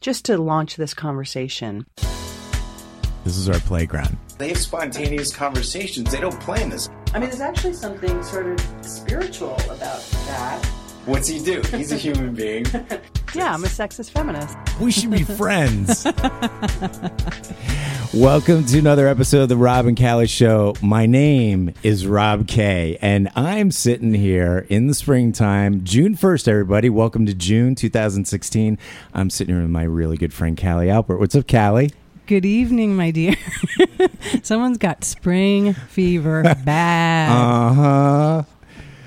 just to launch this conversation. This is our playground. They have spontaneous conversations. They don't plan this. I mean, there's actually something sort of spiritual about that. What's he do? He's a human being. Yeah, I'm a sexist feminist. We should be friends. Welcome to another episode of the Rob and Callie Show. My name is Rob K, and I'm sitting here in the springtime, June 1st, everybody. Welcome to June 2016. I'm sitting here with my really good friend, Callie Albert. What's up, Callie? Good evening, my dear. Someone's got spring fever bad. Uh-huh.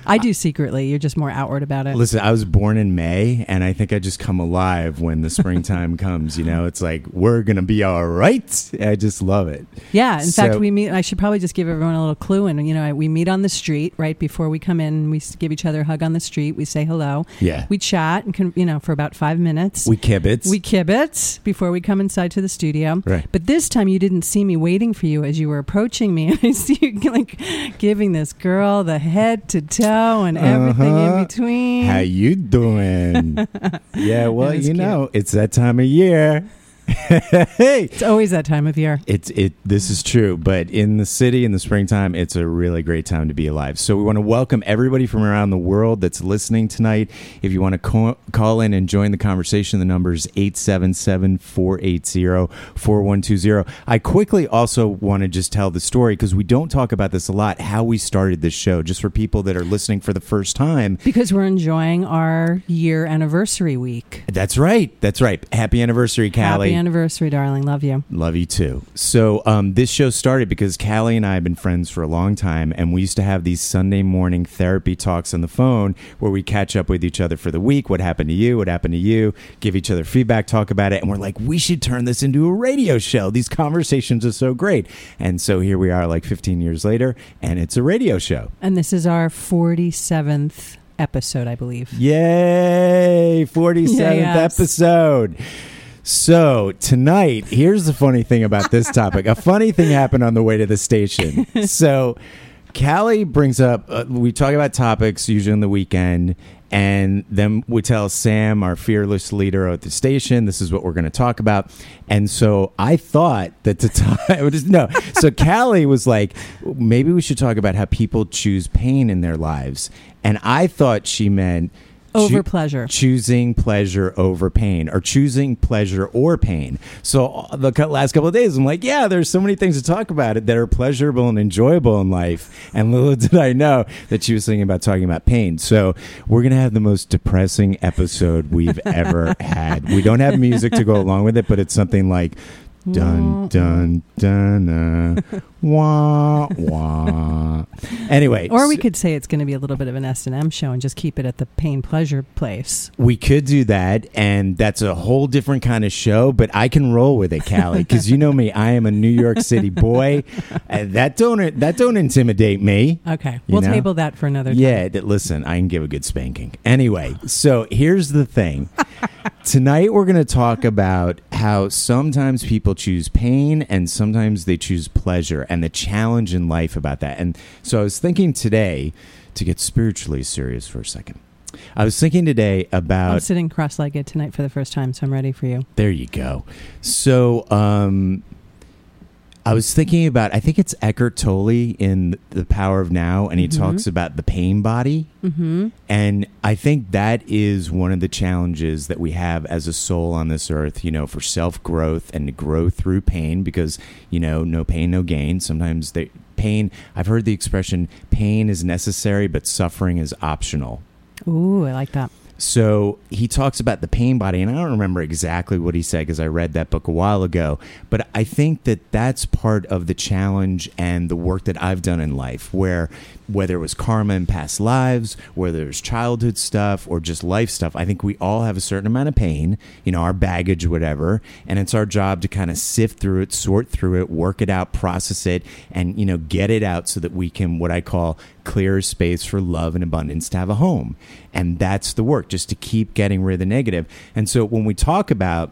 I do secretly. You're just more outward about it. Listen, I was born in May, and I think I just come alive when the springtime comes. You know, it's like, we're going to be all right. I just love it. Yeah. In fact, we meet. I should probably just give everyone a little clue. And, you know, we meet on the street right before we come in. We give each other a hug on the street. We say hello. Yeah. We chat, and for about 5 minutes. We kibitz before we come inside to the studio. Right. But this time, you didn't see me waiting for you as you were approaching me. And I see you, like, giving this girl the head to toe. And everything in between. How you doing? Yeah, well, you know, it's that time of year. Hey, it's always that time of year. This is true, but in the city in the springtime, it's a really great time to be alive. So we want to welcome everybody from around the world that's listening tonight. If you want to call in and join the conversation, the number is 877-480-4120. I quickly also want to just tell the story, because we don't talk about this a lot, how we started this show, just for people that are listening for the first time. Because we're enjoying our year anniversary week. That's right. Happy anniversary, Callie. Happy anniversary, darling. Love you. Love you too. So this show started because Callie and I have been friends for a long time, and we used to have these Sunday morning therapy talks on the phone where we catch up with each other for the week. What happened to you, give each other feedback, talk about it. And we're like, we should turn this into a radio show. These conversations are so great. And so here we are, like 15 years later, and it's a radio show. And this is our 47th episode, I believe. Yay! 47th episode. So tonight, here's the funny thing about this topic. A funny thing happened on the way to the station. So Callie brings up, we talk about topics usually on the weekend, and then we tell Sam, our fearless leader at the station, this is what we're going to talk about. And so I thought that the time, no. So Callie was like, maybe we should talk about how people choose pain in their lives. And I thought she meant over pleasure. Choosing pleasure over pain, or choosing pleasure or pain. So the last couple of days, I'm like, yeah, there's so many things to talk about it that are pleasurable and enjoyable in life. And little did I know that she was thinking about talking about pain. So we're going to have the most depressing episode we've ever had. We don't have music to go along with it, but it's something like dun, dun, dun, wah, wah. Anyway. Or we could say it's going to be a little bit of an S&M show and just keep it at the pain-pleasure place. We could do that, and that's a whole different kind of show, but I can roll with it, Callie, because you know me. I am a New York City boy. That don't intimidate me. Okay. We'll table that for another time. Yeah, listen, I can give a good spanking. Anyway, so here's the thing. Tonight, we're going to talk about how sometimes people choose pain and sometimes they choose pleasure, and the challenge in life about that. And so I was thinking today, to get spiritually serious for a second, I'm sitting cross-legged tonight for the first time, so I'm ready for you. There you go. So I was thinking about, I think it's Eckhart Tolle in The Power of Now, and he talks about the pain body. Mm-hmm. And I think that is one of the challenges that we have as a soul on this earth, for self-growth and to grow through pain, because, no pain, no gain. Sometimes pain, I've heard the expression, pain is necessary, but suffering is optional. Ooh, I like that. So he talks about the pain body, and I don't remember exactly what he said because I read that book a while ago, but I think that that's part of the challenge and the work that I've done in life, where whether it was karma in past lives, whether it was childhood stuff or just life stuff, I think we all have a certain amount of pain, our baggage, whatever, and it's our job to kind of sift through it, sort through it, work it out, process it, and, get it out so that we can, what I call, clear space for love and abundance to have a home. And that's the work, just to keep getting rid of the negative. And so when we talk about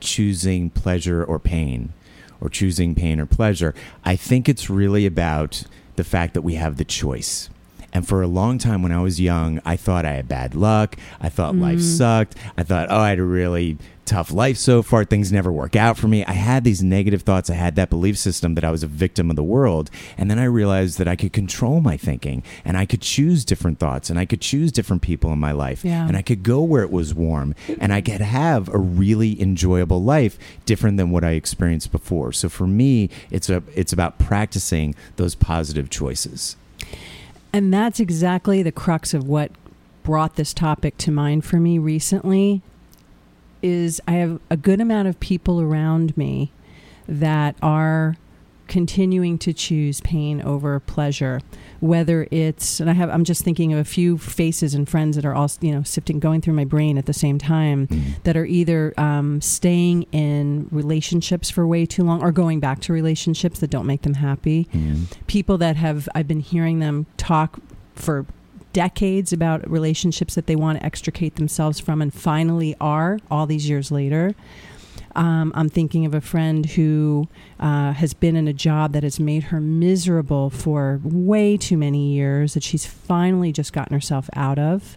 choosing pleasure or pain, or choosing pain or pleasure, I think it's really about the fact that we have the choice. And for a long time when I was young, I thought I had bad luck. I thought life sucked. I thought, I had a really tough life so far. Things never work out for me. I had these negative thoughts. I had that belief system that I was a victim of the world. And then I realized that I could control my thinking and I could choose different thoughts and I could choose different people in my life. Yeah. And I could go where it was warm and I could have a really enjoyable life different than what I experienced before. So for me, it's about practicing those positive choices. And that's exactly the crux of what brought this topic to mind for me recently, is I have a good amount of people around me that are continuing to choose pain over pleasure, whether it's, and I'm just thinking of a few faces and friends that are all, going through my brain at the same time, that are either staying in relationships for way too long or going back to relationships that don't make them happy. People that I've been hearing them talk for decades about relationships that they want to extricate themselves from and finally are all these years later. I'm thinking of a friend who has been in a job that has made her miserable for way too many years that she's finally just gotten herself out of.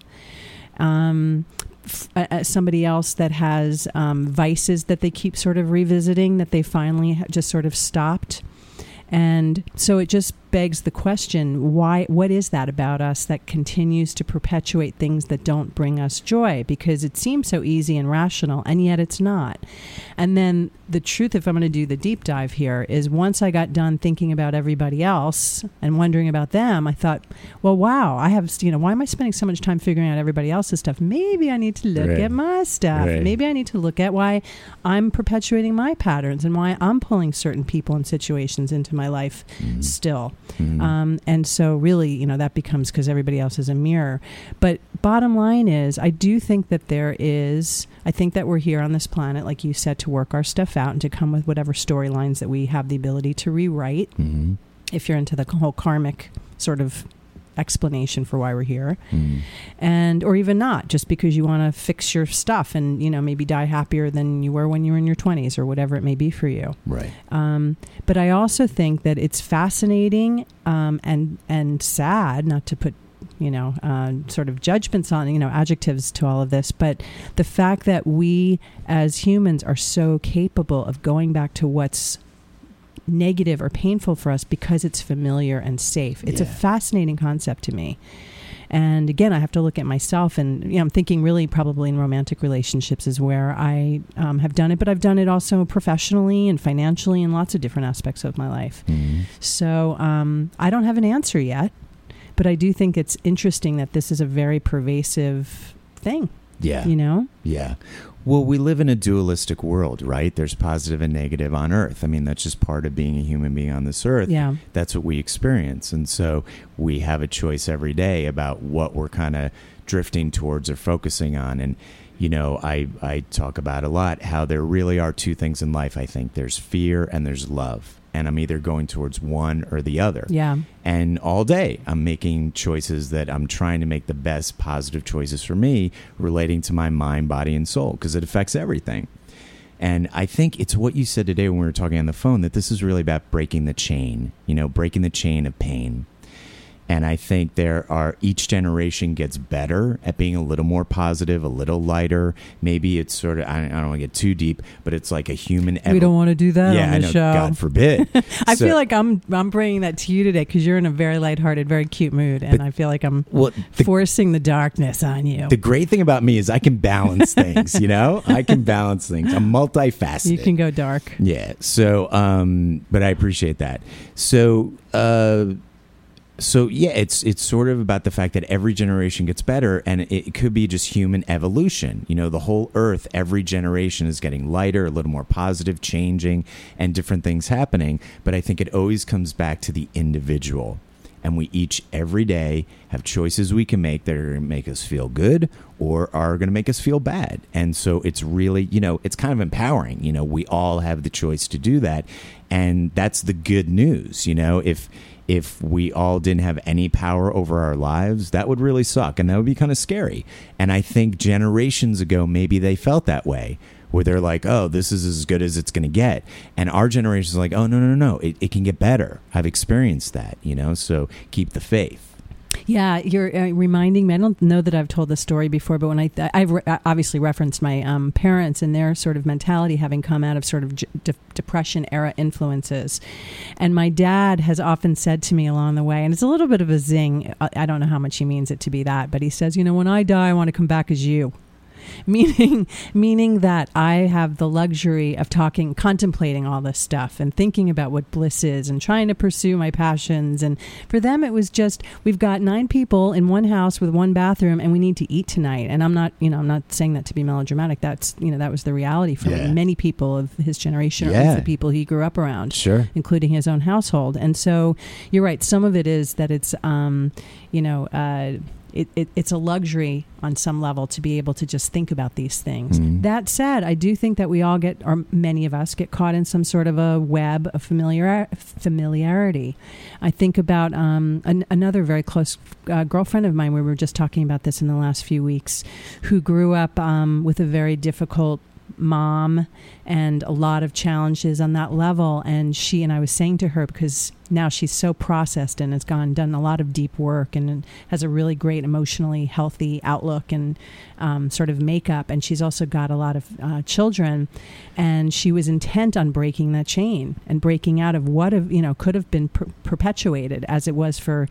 Somebody else that has vices that they keep sort of revisiting that they finally just sort of stopped. And so it just begs the question, why? What is that about us that continues to perpetuate things that don't bring us joy? Because it seems so easy and rational, and yet it's not. And then the truth, if I'm going to do the deep dive here, is once I got done thinking about everybody else and wondering about them, I thought, well, wow, I have, why am I spending so much time figuring out everybody else's stuff? Maybe I need to look at my stuff. Maybe I need to look at why I'm perpetuating my patterns and why I'm pulling certain people and situations into my life still. And so really, that becomes because everybody else is a mirror. But bottom line is, I think that we're here on this planet, like you said, to work our stuff out and to come with whatever storylines that we have the ability to rewrite. If you're into the whole karmic sort of explanation for why we're here, and or even not, just because you want to fix your stuff and maybe die happier than you were when you were in your 20s or whatever it may be for you, but I also think that it's fascinating and sad, not to put sort of judgments on adjectives to all of this, but the fact that we as humans are so capable of going back to what's negative or painful for us because it's familiar and safe. It's a fascinating concept to me. And again, I have to look at myself and I'm thinking really probably in romantic relationships is where I have done it, but I've done it also professionally and financially and lots of different aspects of my life. So I don't have an answer yet, but I do think it's interesting that this is a very pervasive thing. Well, we live in a dualistic world, right? There's positive and negative on Earth. I mean, that's just part of being a human being on this Earth. Yeah. That's what we experience. And so we have a choice every day about what we're kind of drifting towards or focusing on. And, I talk about a lot how there really are two things in life, I think. There's fear and there's love. And I'm either going towards one or the other. Yeah. And all day I'm making choices that I'm trying to make the best positive choices for me relating to my mind, body, and soul, because it affects everything. And I think it's what you said today when we were talking on the phone, that this is really about breaking the chain, breaking the chain of pain. And I think each generation gets better at being a little more positive, a little lighter. Maybe it's sort of, I don't want to get too deep, but it's like a human. We don't want to do that on the show. God forbid. I feel like I'm bringing that to you today because you're in a very lighthearted, very cute mood. And I feel like I'm forcing the darkness on you. The great thing about me is I can balance things, I can balance things. I'm multifaceted. You can go dark. Yeah. So, but I appreciate that. So, it's sort of about the fact that every generation gets better, and it could be just human evolution. The whole Earth, every generation is getting lighter, a little more positive, changing, and different things happening. But I think it always comes back to the individual. And we each, every day, have choices we can make that are going to make us feel good or are going to make us feel bad. And so it's really, it's kind of empowering. We all have the choice to do that. And that's the good news. If we all didn't have any power over our lives, that would really suck. And that would be kind of scary. And I think generations ago, maybe they felt that way, where they're like, oh, this is as good as it's going to get. And our generation is like, oh, no, it can get better. I've experienced that, so keep the faith. Yeah, you're reminding me. I don't know that I've told this story before, but when I've obviously referenced my parents and their sort of mentality, having come out of sort of Depression era influences. And my dad has often said to me along the way, and it's a little bit of a zing, I don't know how much he means it to be that, but he says, you know, when I die, I want to come back as you. Meaning that I have the luxury of talking, contemplating all this stuff and thinking about what bliss is and trying to pursue my passions. And for them, it was just, we've got 9 people in one house with one bathroom and we need to eat tonight. And I'm not saying that to be melodramatic. That's, you know, that was the reality for many people of his generation, or at least the people he grew up around, including his own household. And so you're right. Some of it is that it's, it's a luxury on some level to be able to just think about these things. Mm-hmm. That said, I do think that we all get, or many of us get caught in some sort of a web of familiarity. I think about another very close girlfriend of mine, we were just talking about this in the last few weeks, who grew up with a very difficult mom and a lot of challenges on that level. And she, and I was saying to her, because now she's so processed and has done a lot of deep work and has a really great emotionally healthy outlook and sort of makeup. And she's also got a lot of children, and she was intent on breaking that chain and breaking out of what could have been perpetuated as it was for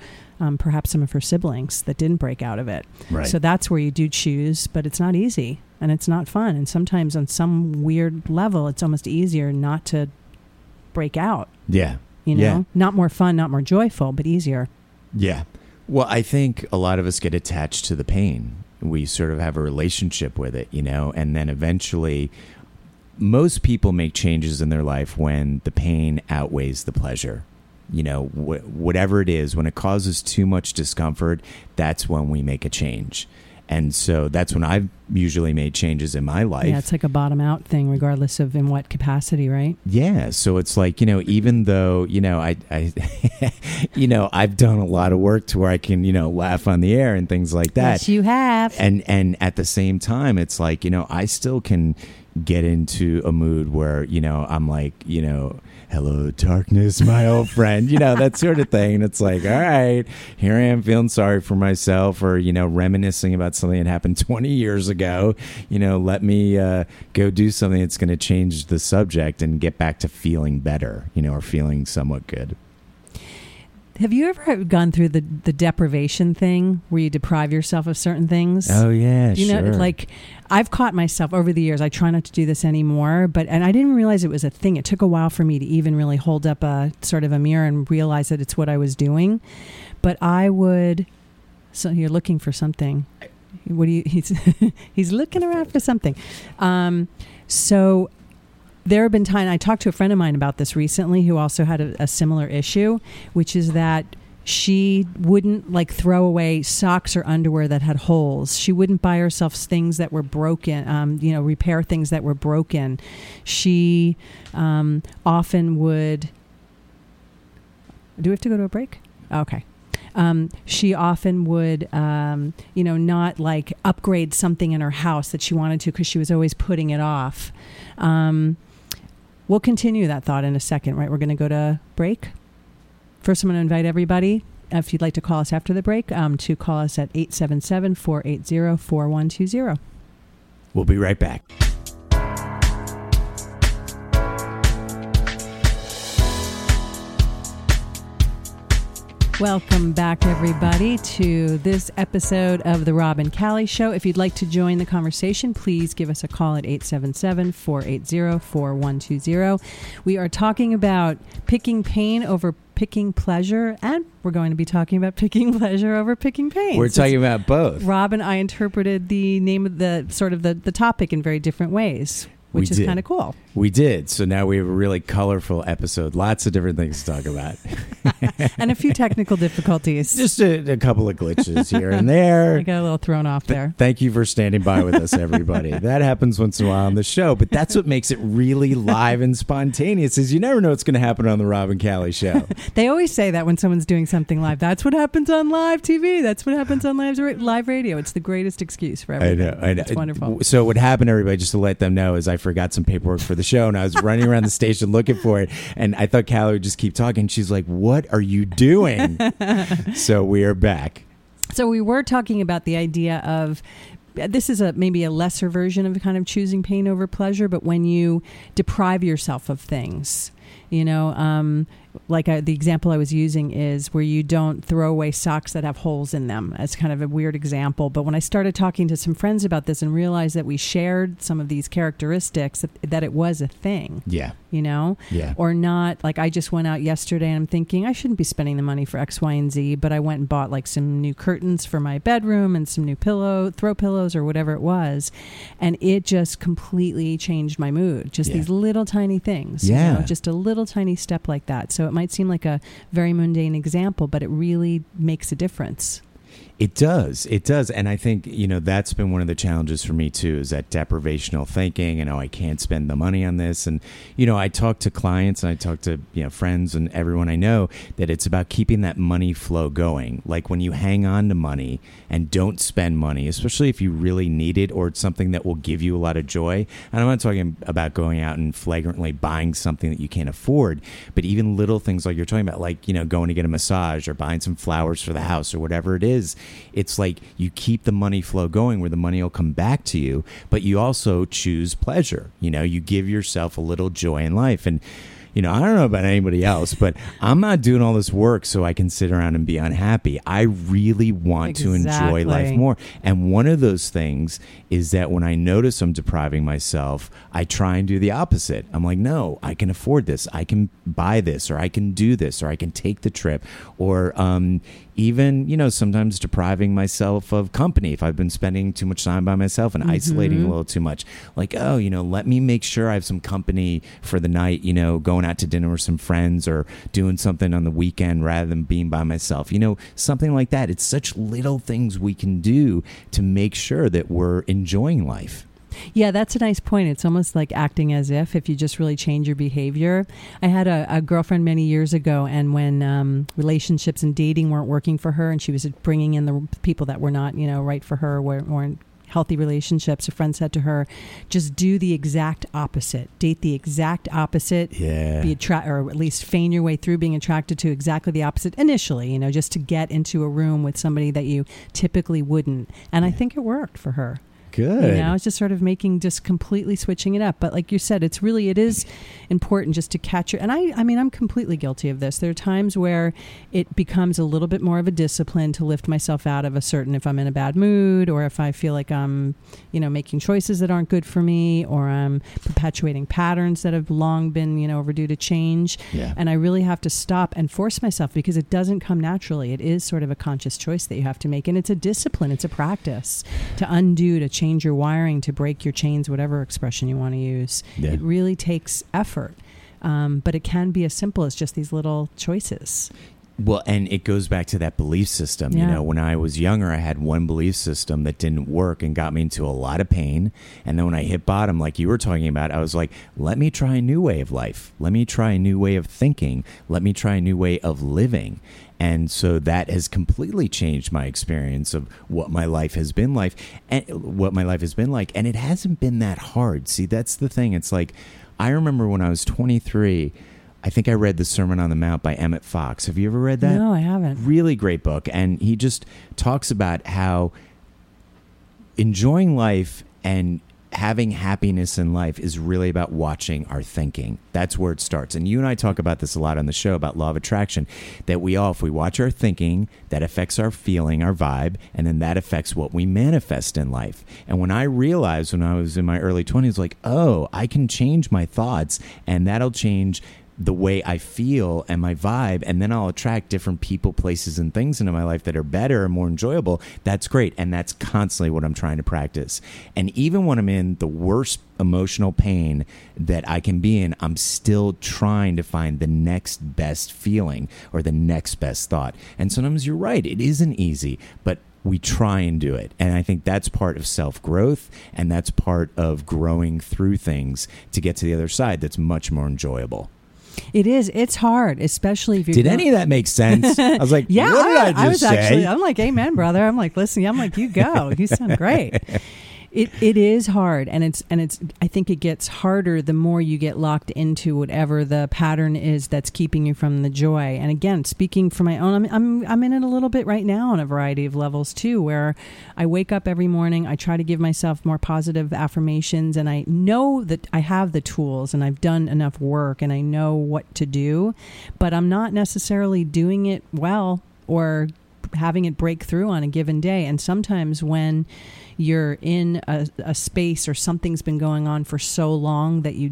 perhaps some of her siblings that didn't break out of it. Right. So that's where you do choose, but it's not easy. And it's not fun. And sometimes on some weird level, it's almost easier not to break out. Yeah. You know, not more fun, not more joyful, but easier. Yeah. Well, I think a lot of us get attached to the pain. We sort of have a relationship with it, you know, and then eventually most people make changes in their life when the pain outweighs the pleasure. You know, whatever it is, when it causes too much discomfort, that's when we make a change. And so that's when I've usually made changes in my life. Yeah, it's like a bottom out thing, regardless of in what capacity, right? Yeah. So it's like, you know, even though, you know, I you know, I've done a lot of work to where I can, you know, laugh on the air and things like that. Yes, you have. And at the same time, it's like, you know, I still can get into a mood where, you know, I'm like, you know, hello, darkness, my old friend, you know, that sort of thing. And it's like, all right, here I am feeling sorry for myself, or, you know, reminiscing about something that happened 20 years ago. You know, let me go do something that's going to change the subject and get back to feeling better, you know, or feeling somewhat good. Have you ever gone through the deprivation thing where you deprive yourself of certain things? Oh, yeah, you know, like I've caught myself over the years. I try not to do this anymore, and I didn't realize it was a thing. It took a while for me to even really hold up a sort of a mirror and realize that it's what I was doing. But I would, so you're looking for something. What do you, he's looking around for something. So there have been times, I talked to a friend of mine about this recently who also had a similar issue, which is that she wouldn't like throw away socks or underwear that had holes. She wouldn't buy herself things that were broken, you know, repair things that were broken. She often would... Do we have to go to a break? Okay. She often would, you know, not like upgrade something in her house that she wanted to because she was always putting it off. We'll continue that thought in a second, right? We're going to go to break. First, I'm going to invite everybody, if you'd like to call us after the break, to call us at 877-480-4120. We'll be right back. Welcome back, everybody, to this episode of The Rob and Callie Show. If you'd like to join the conversation, please give us a call at 877-480-4120. We are talking about picking pain over picking pleasure, and we're going to be talking about picking pleasure over picking pain. We're talking about both. Rob and I interpreted the name of the sort of the topic in very different ways, which is kind of cool. We did. So now we have a really colorful episode. Lots of different things to talk about. And a few technical difficulties. Just a couple of glitches here and there. I got a little thrown off there. Thank you for standing by with us, everybody. That happens once in a while on the show, but that's what makes it really live and spontaneous, is you never know what's going to happen on the Rob and Callie Show. They always say that when someone's doing something live. That's what happens on live TV. That's what happens on live radio. It's the greatest excuse for everything. I know. It's wonderful. So what happened, everybody, just to let them know, is I forgot some paperwork for the show, and I was running around the station looking for it, and I thought Callie would just keep talking. She's like, what are you doing? So we are back. So we were talking about the idea of, this is a maybe a lesser version of kind of choosing pain over pleasure, but when you deprive yourself of things, you know, the example I was using is where you don't throw away socks that have holes in them. That's kind of a weird example. But when I started talking to some friends about this and realized that we shared some of these characteristics, that it was a thing. Yeah. You know? Yeah. Or not, like, I just went out yesterday and I'm thinking I shouldn't be spending the money for X, Y, and Z, but I went and bought like some new curtains for my bedroom and some new throw pillows or whatever it was. And it just completely changed my mood. Just these little tiny things. Yeah. You know, just a little tiny step like that. So it might seem like a very mundane example, but it really makes a difference. It does. It does. And I think, you know, that's been one of the challenges for me, too, is that deprivational thinking and, oh, I can't spend the money on this. And, you know, I talk to clients and I talk to, you know, friends and everyone I know that it's about keeping that money flow going. Like when you hang on to money and don't spend money, especially if you really need it or it's something that will give you a lot of joy. And I'm not talking about going out and flagrantly buying something that you can't afford, but even little things like you're talking about, like, you know, going to get a massage or buying some flowers for the house or whatever it is. It's like you keep the money flow going where the money will come back to you, but you also choose pleasure. You know, you give yourself a little joy in life. And, you know, I don't know about anybody else, but I'm not doing all this work so I can sit around and be unhappy. I really want to enjoy life more. And one of those things is that when I notice I'm depriving myself, I try and do the opposite. I'm like, no, I can afford this. I can buy this, or I can do this, or I can take the trip, or even, you know, sometimes depriving myself of company if I've been spending too much time by myself and isolating a little too much. Like, oh, you know, let me make sure I have some company for the night, you know, going out to dinner with some friends or doing something on the weekend rather than being by myself, you know, something like that. It's such little things we can do to make sure that we're enjoying life. Yeah, that's a nice point. It's almost like acting as if you just really change your behavior. I had a girlfriend many years ago, and when relationships and dating weren't working for her and she was bringing in the people that were not, you know, right for her, weren't healthy relationships, a friend said to her, just do the exact opposite. Date the exact opposite. Yeah. Or at least feign your way through being attracted to exactly the opposite initially, you know, just to get into a room with somebody that you typically wouldn't. And I think it worked for her. Good. You know, it's just sort of just completely switching it up. But like you said, it is important just to catch it. And I mean, I'm completely guilty of this. There are times where it becomes a little bit more of a discipline to lift myself out of if I'm in a bad mood, or if I feel like I'm, you know, making choices that aren't good for me, or I'm perpetuating patterns that have long been, you know, overdue to change. Yeah. And I really have to stop and force myself, because it doesn't come naturally. It is sort of a conscious choice that you have to make. And it's a discipline. It's a practice to undo, to change your wiring, to break your chains, whatever expression you want to use. Yeah. It really takes effort, but it can be as simple as just these little choices. Well, and it goes back to that belief system. Yeah. You know, when I was younger, I had one belief system that didn't work and got me into a lot of pain. And then when I hit bottom, like you were talking about, I was like, let me try a new way of life. Let me try a new way of thinking. Let me try a new way of living. And so that has completely changed my experience of what my life has been like. And it hasn't been that hard. See, that's the thing. It's like, I remember when I was 23, I think I read The Sermon on the Mount by Emmett Fox. Have you ever read that? No, I haven't. Really great book. And he just talks about how enjoying life and having happiness in life is really about watching our thinking. That's where it starts. And you and I talk about this a lot on the show about Law of Attraction, that if we watch our thinking, that affects our feeling, our vibe, and then that affects what we manifest in life. And when I realized when I was in my early 20s, like, oh, I can change my thoughts, and that'll change the way I feel and my vibe, and then I'll attract different people, places, and things into my life that are better and more enjoyable. That's great. And that's constantly what I'm trying to practice. And even when I'm in the worst emotional pain that I can be in, I'm still trying to find the next best feeling or the next best thought. And sometimes you're right, it isn't easy, but we try and do it. And I think that's part of self-growth, and that's part of growing through things to get to the other side that's much more enjoyable. It is. It's hard, especially if you're... Did any of that make sense? I was like, yeah, what did I just say? I'm like, amen, brother. I'm like, listen, you go. You sound great. It is hard, and it's. I think it gets harder the more you get locked into whatever the pattern is that's keeping you from the joy. And again, speaking for my own, I'm in it a little bit right now on a variety of levels too, where I wake up every morning, I try to give myself more positive affirmations, and I know that I have the tools, and I've done enough work, and I know what to do, but I'm not necessarily doing it well or having it break through on a given day. And sometimes when you're in a space or something's been going on for so long that you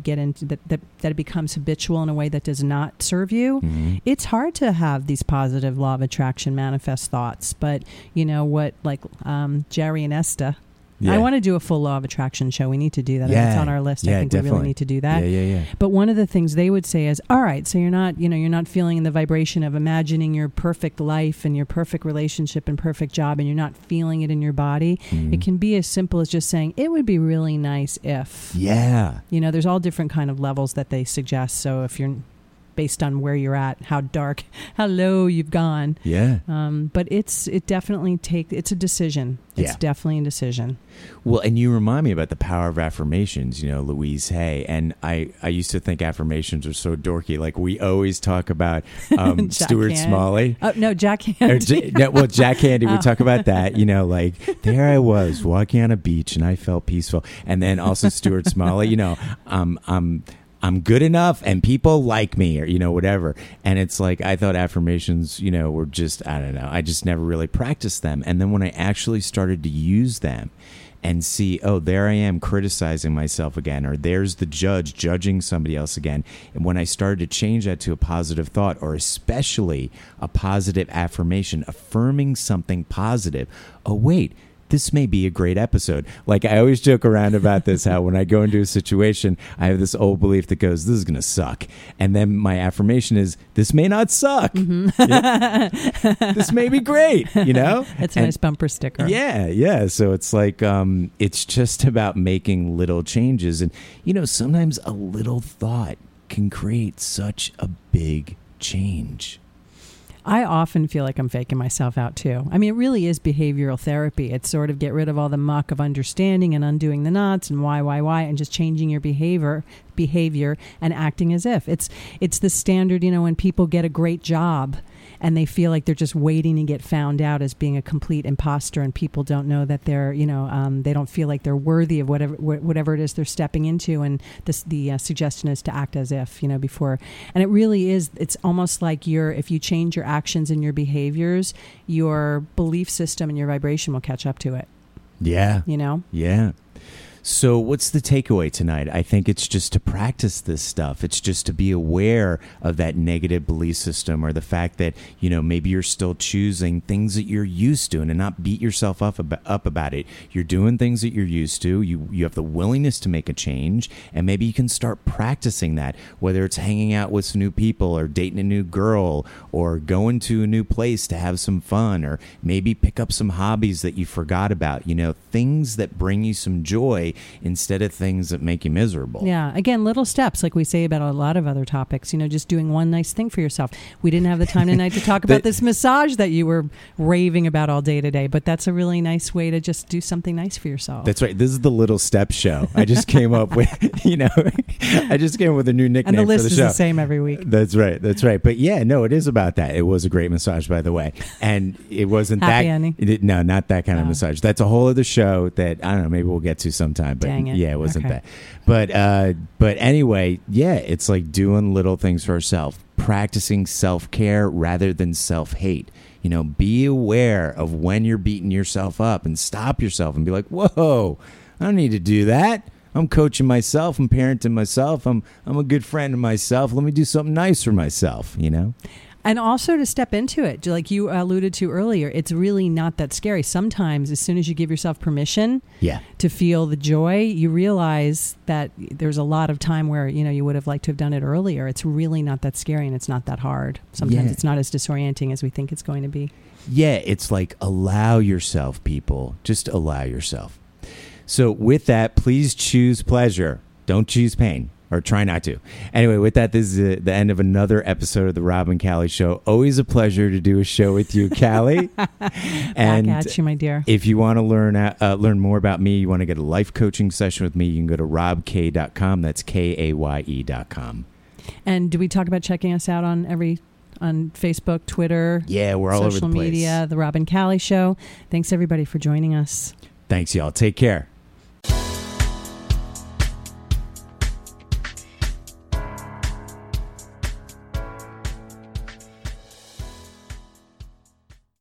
get into that it becomes habitual in a way that does not serve you, mm-hmm. It's hard to have these positive law of attraction manifest thoughts. But you know what, like Jerry and Esther, yeah. I want to do a full law of attraction show. We need to do that. Yeah. It's on our list. Yeah, I think definitely. We really need to do that. Yeah. But one of the things they would say is, all right, so you're not feeling the vibration of imagining your perfect life and your perfect relationship and perfect job, and you're not feeling it in your body. Mm-hmm. It can be as simple as just saying, it would be really nice if. Yeah. There's all different kind of levels that they suggest. So if you're based on where you're at, how dark, how low you've gone. Yeah. But it's a decision. It's definitely a decision. Well, and you remind me about the power of affirmations, Louise Hay. And I used to think affirmations were so dorky. Like we always talk about Stuart Smalley. Oh, no, Jack Handy. Jack Handy, we talk about that, like there I was walking on a beach and I felt peaceful. And then also Stuart Smalley, I'm good enough and people like me or, whatever. And it's like, I thought affirmations, were just, I don't know. I just never really practiced them. And then when I actually started to use them and see, oh, there I am criticizing myself again, or there's the judge judging somebody else again. And when I started to change that to a positive thought, or especially a positive affirmation, affirming something positive, oh, wait, this may be a great episode. Like I always joke around about this, how when I go into a situation, I have this old belief that goes, this is going to suck. And then my affirmation is, this may not suck. Mm-hmm. This may be great, That's a nice bumper sticker. Yeah, yeah. So it's like, it's just about making little changes. And, sometimes a little thought can create such a big change. I often feel like I'm faking myself out too. I mean, it really is behavioral therapy. It's sort of get rid of all the muck of understanding and undoing the knots and why, and just changing your behavior and acting as if. It's the standard, when people get a great job and they feel like they're just waiting to get found out as being a complete imposter, and people don't know that they're, they don't feel like they're worthy of whatever it is they're stepping into. And the suggestion is to act as if, before. And it really is. It's almost like if you change your actions and your behaviors, your belief system and your vibration will catch up to it. Yeah. Yeah. So what's the takeaway tonight? I think it's just to practice this stuff. It's just to be aware of that negative belief system, or the fact that, maybe you're still choosing things that you're used to, and not beat yourself up about it. You're doing things that you're used to. You have the willingness to make a change, and maybe you can start practicing that, whether it's hanging out with some new people, or dating a new girl, or going to a new place to have some fun, or maybe pick up some hobbies that you forgot about, things that bring you some joy, instead of things that make you miserable. Yeah. Again, little steps, like we say about a lot of other topics, just doing one nice thing for yourself. We didn't have the time tonight to talk about this massage that you were raving about all day today, but that's a really nice way to just do something nice for yourself. That's right. This is the Little Step Show. I just came up with, a new nickname for the show. And the list is the same every week. That's right. But yeah, no, it is about that. It was a great massage, by the way. And it wasn't Happy ending. No, not that kind of massage. That's a whole other show that, I don't know, maybe we'll get to sometime. But dang it. Yeah, it wasn't okay. That. But anyway, yeah, it's like doing little things for ourselves, practicing self-care rather than self-hate. Be aware of when you're beating yourself up, and stop yourself and be like, whoa, I don't need to do that. I'm coaching myself. I'm parenting myself. I'm a good friend to myself. Let me do something nice for myself, And also to step into it, like you alluded to earlier, it's really not that scary. Sometimes as soon as you give yourself permission to feel the joy, you realize that there's a lot of time where, you would have liked to have done it earlier. It's really not that scary, and it's not that hard. Sometimes it's not as disorienting as we think it's going to be. Yeah, it's like allow yourself, people. Just allow yourself. So with that, please choose pleasure. Don't choose pain. or try not to. Anyway, with that, this is the end of another episode of the Rob and Callie Show. Always a pleasure to do a show with you, Callie. And back at you, my dear. If you want to learn more about me, you want to get a life coaching session with me, you can go to robk.com. That's KAYE.com. And do we talk about checking us out on Facebook, Twitter? Yeah, we're all over the place. Social media, The Rob and Callie Show. Thanks, everybody, for joining us. Thanks, y'all. Take care.